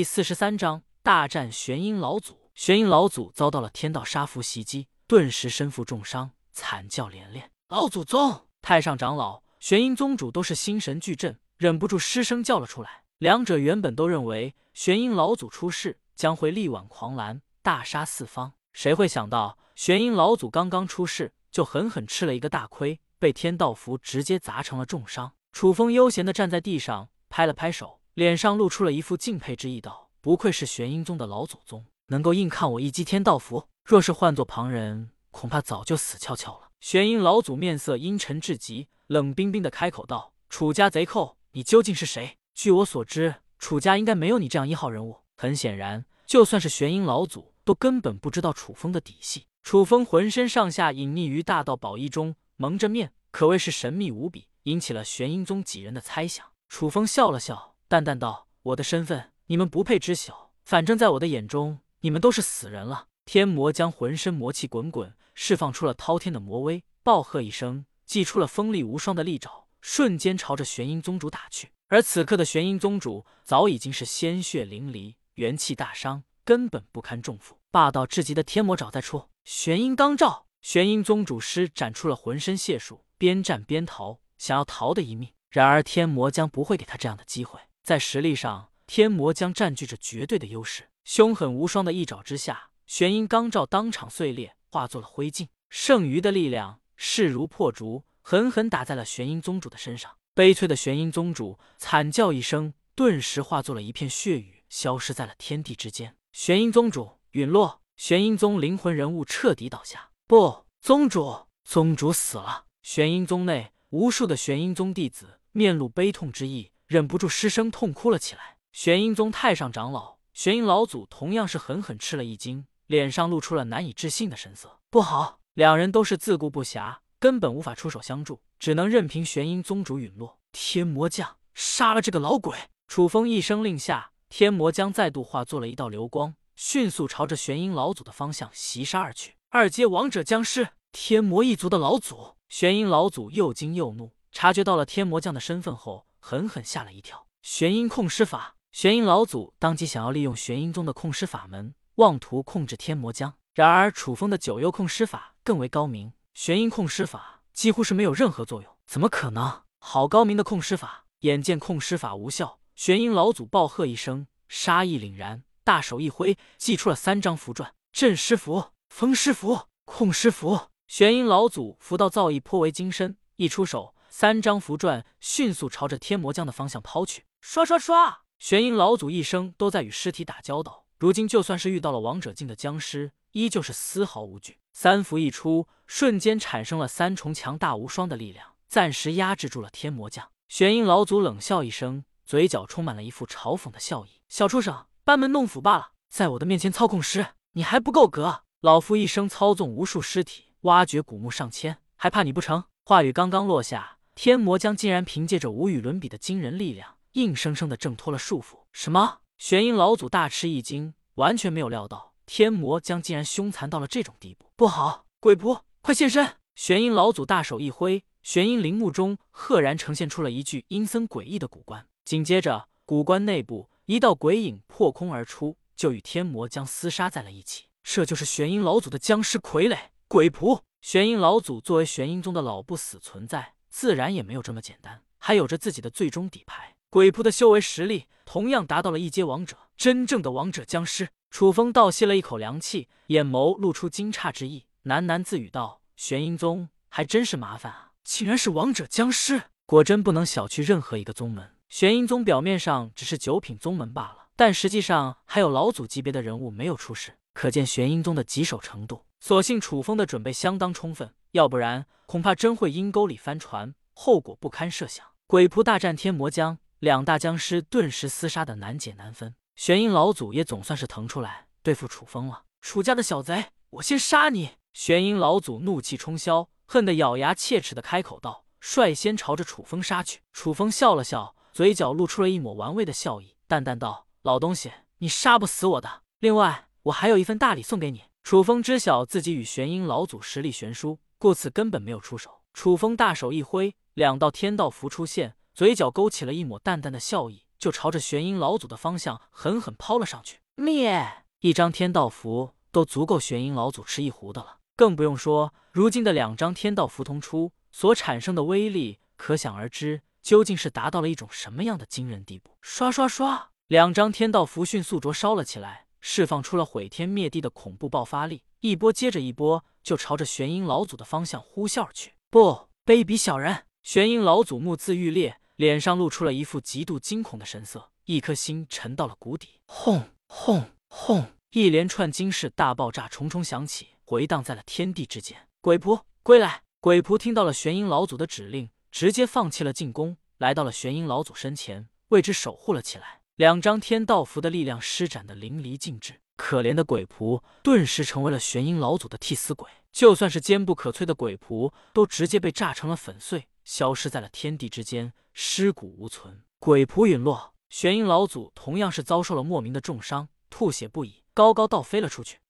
第43章大战玄阴老祖。玄阴老祖遭到了天道杀符袭击，顿时身负重伤，惨叫连连。老祖宗！太上长老、玄阴宗主都是心神俱震，忍不住失声叫了出来。两者原本都认为玄阴老祖出事将会力挽狂澜，大杀四方，谁会想到玄阴老祖刚刚出事就狠狠吃了一个大亏，被天道符直接砸成了重伤。楚风悠闲地站在地上，拍了拍手，脸上露出了一副敬佩之意，道：“不愧是玄阴宗的老祖宗，能够硬抗我一击天道符，若是换做旁人，恐怕早就死翘翘了。”玄阴老祖面色阴沉至极，冷冰冰地开口道：“楚家贼寇，你究竟是谁？据我所知，楚家应该没有你这样一号人物。”很显然，就算是玄阴老祖，都根本不知道楚风的底细。楚风浑身上下隐匿于大道宝衣中，蒙着面，可谓是神秘无比，引起了玄阴宗几人的猜想。楚风笑了笑，淡淡道：“我的身份，你们不配知晓。反正在我的眼中，你们都是死人了。”天魔将浑身魔气滚滚，释放出了滔天的魔威，暴喝一声，祭出了锋利无双的利爪，瞬间朝着玄阴宗主打去。而此刻的玄阴宗主早已经是鲜血淋漓，元气大伤，根本不堪重负。霸道至极的天魔爪再出，玄阴罡罩。玄阴宗主施展出了浑身解数，边战边逃，想要逃的一命。然而天魔将不会给他这样的机会，在实力上，天魔将占据着绝对的优势。凶狠无双的一爪之下，玄阴罡罩当场碎裂，化作了灰烬。剩余的力量势如破竹，狠狠打在了玄阴宗主的身上。悲催的玄阴宗主惨叫一声，顿时化作了一片血雨，消失在了天地之间。玄阴宗主陨落，玄阴宗灵魂人物彻底倒下。不，宗主死了！玄阴宗内无数的玄阴宗弟子面露悲痛之意，忍不住失声痛哭了起来。玄阴宗太上长老、玄阴老祖同样是狠狠吃了一惊，脸上露出了难以置信的神色。不好！两人都是自顾不暇，根本无法出手相助，只能任凭玄阴宗主陨落。天魔将，杀了这个老鬼！楚风一声令下，天魔将再度化作了一道流光，迅速朝着玄阴老祖的方向袭杀而去。二阶王者僵尸，天魔一族的老祖！玄阴老祖又惊又怒，察觉到了天魔将的身份后，狠狠吓了一跳。玄阴控尸法！玄阴老祖当即想要利用玄阴宗的控尸法门，妄图控制天魔将。然而楚风的九幽控尸法更为高明，玄阴控尸法几乎是没有任何作用。怎么可能？好高明的控尸法！眼见控尸法无效，玄阴老祖暴喝一声，杀意凛然，大手一挥，祭出了3张符篆：镇尸符、封尸符、控尸符。玄阴老祖符道造诣颇为精深，一出手，3张符篆迅速朝着天魔将的方向抛去。刷刷刷！玄阴老祖一生都在与尸体打交道，如今就算是遇到了王者境的僵尸，依旧是丝毫无惧。3符一出，瞬间产生了3重强大无双的力量，暂时压制住了天魔将。玄阴老祖冷笑一声，嘴角充满了一副嘲讽的笑意：“小畜生，班门弄斧罢了，在我的面前操控尸，你还不够格！老夫一生操纵无数尸体，挖掘古墓上千，还怕你不成？”话语刚刚落下，天魔将竟然凭借着无与伦比的惊人力量，硬生生的挣脱了束缚。什么？玄阴老祖大吃一惊，完全没有料到天魔将竟然凶残到了这种地步。不好，鬼仆，快现身！玄阴老祖大手一挥，玄阴陵墓中赫然呈现出了一具阴森诡异的骨棺。紧接着，骨棺内部一道鬼影破空而出，就与天魔将厮杀在了一起。这就是玄阴老祖的僵尸傀儡鬼仆！玄阴老祖作为玄阴宗的老不死存在，自然也没有这么简单，还有着自己的最终底牌。鬼仆的修为实力同样达到了一阶王者，真正的王者僵尸。楚风倒吸了一口凉气，眼眸露出惊诧之意，喃喃自语道：“玄阴宗还真是麻烦啊，竟然是王者僵尸，果真不能小觑任何一个宗门。”玄阴宗表面上只是9品宗门罢了，但实际上还有老祖级别的人物没有出世，可见玄阴宗的棘手程度。所幸楚风的准备相当充分，要不然恐怕真会阴沟里翻船，后果不堪设想。鬼仆大战天魔将，两大僵尸顿时厮杀的难解难分，玄阴老祖也总算是腾出来对付楚风了。“楚家的小贼，我先杀你！”玄阴老祖怒气冲霄，恨得咬牙切齿的开口道，率先朝着楚风杀去。楚风笑了笑，嘴角露出了一抹玩味的笑意，淡淡道：“老东西，你杀不死我的。另外，我还有一份大礼送给你。”楚风知晓自己与玄阴老祖实力悬殊，故此根本没有出手。楚风大手一挥，2道天道符出现，嘴角勾起了一抹淡淡的笑意，就朝着玄阴老祖的方向狠狠抛了上去。灭！一张天道符都足够玄阴老祖吃一壶的了，更不用说如今的两张天道符同出所产生的威力，可想而知究竟是达到了一种什么样的惊人地步。刷刷刷，两张天道符迅速灼烧了起来，释放出了毁天灭地的恐怖爆发力，一波接着一波就朝着玄阴老祖的方向呼啸而去。不，卑鄙小人！玄阴老祖目眦欲裂，脸上露出了一副极度惊恐的神色，一颗心沉到了谷底。轰轰轰！一连串惊世大爆炸重重响起，回荡在了天地之间。鬼仆，归来！鬼仆听到了玄阴老祖的指令，直接放弃了进攻，来到了玄阴老祖身前，为之守护了起来。两张天道符的力量施展的淋漓尽致，可怜的鬼仆顿时成为了玄阴老祖的替死鬼，就算是坚不可摧的鬼仆都直接被炸成了粉碎，消失在了天地之间，尸骨无存。鬼仆陨落，玄阴老祖同样是遭受了莫名的重伤，吐血不已，高高倒飞了出去。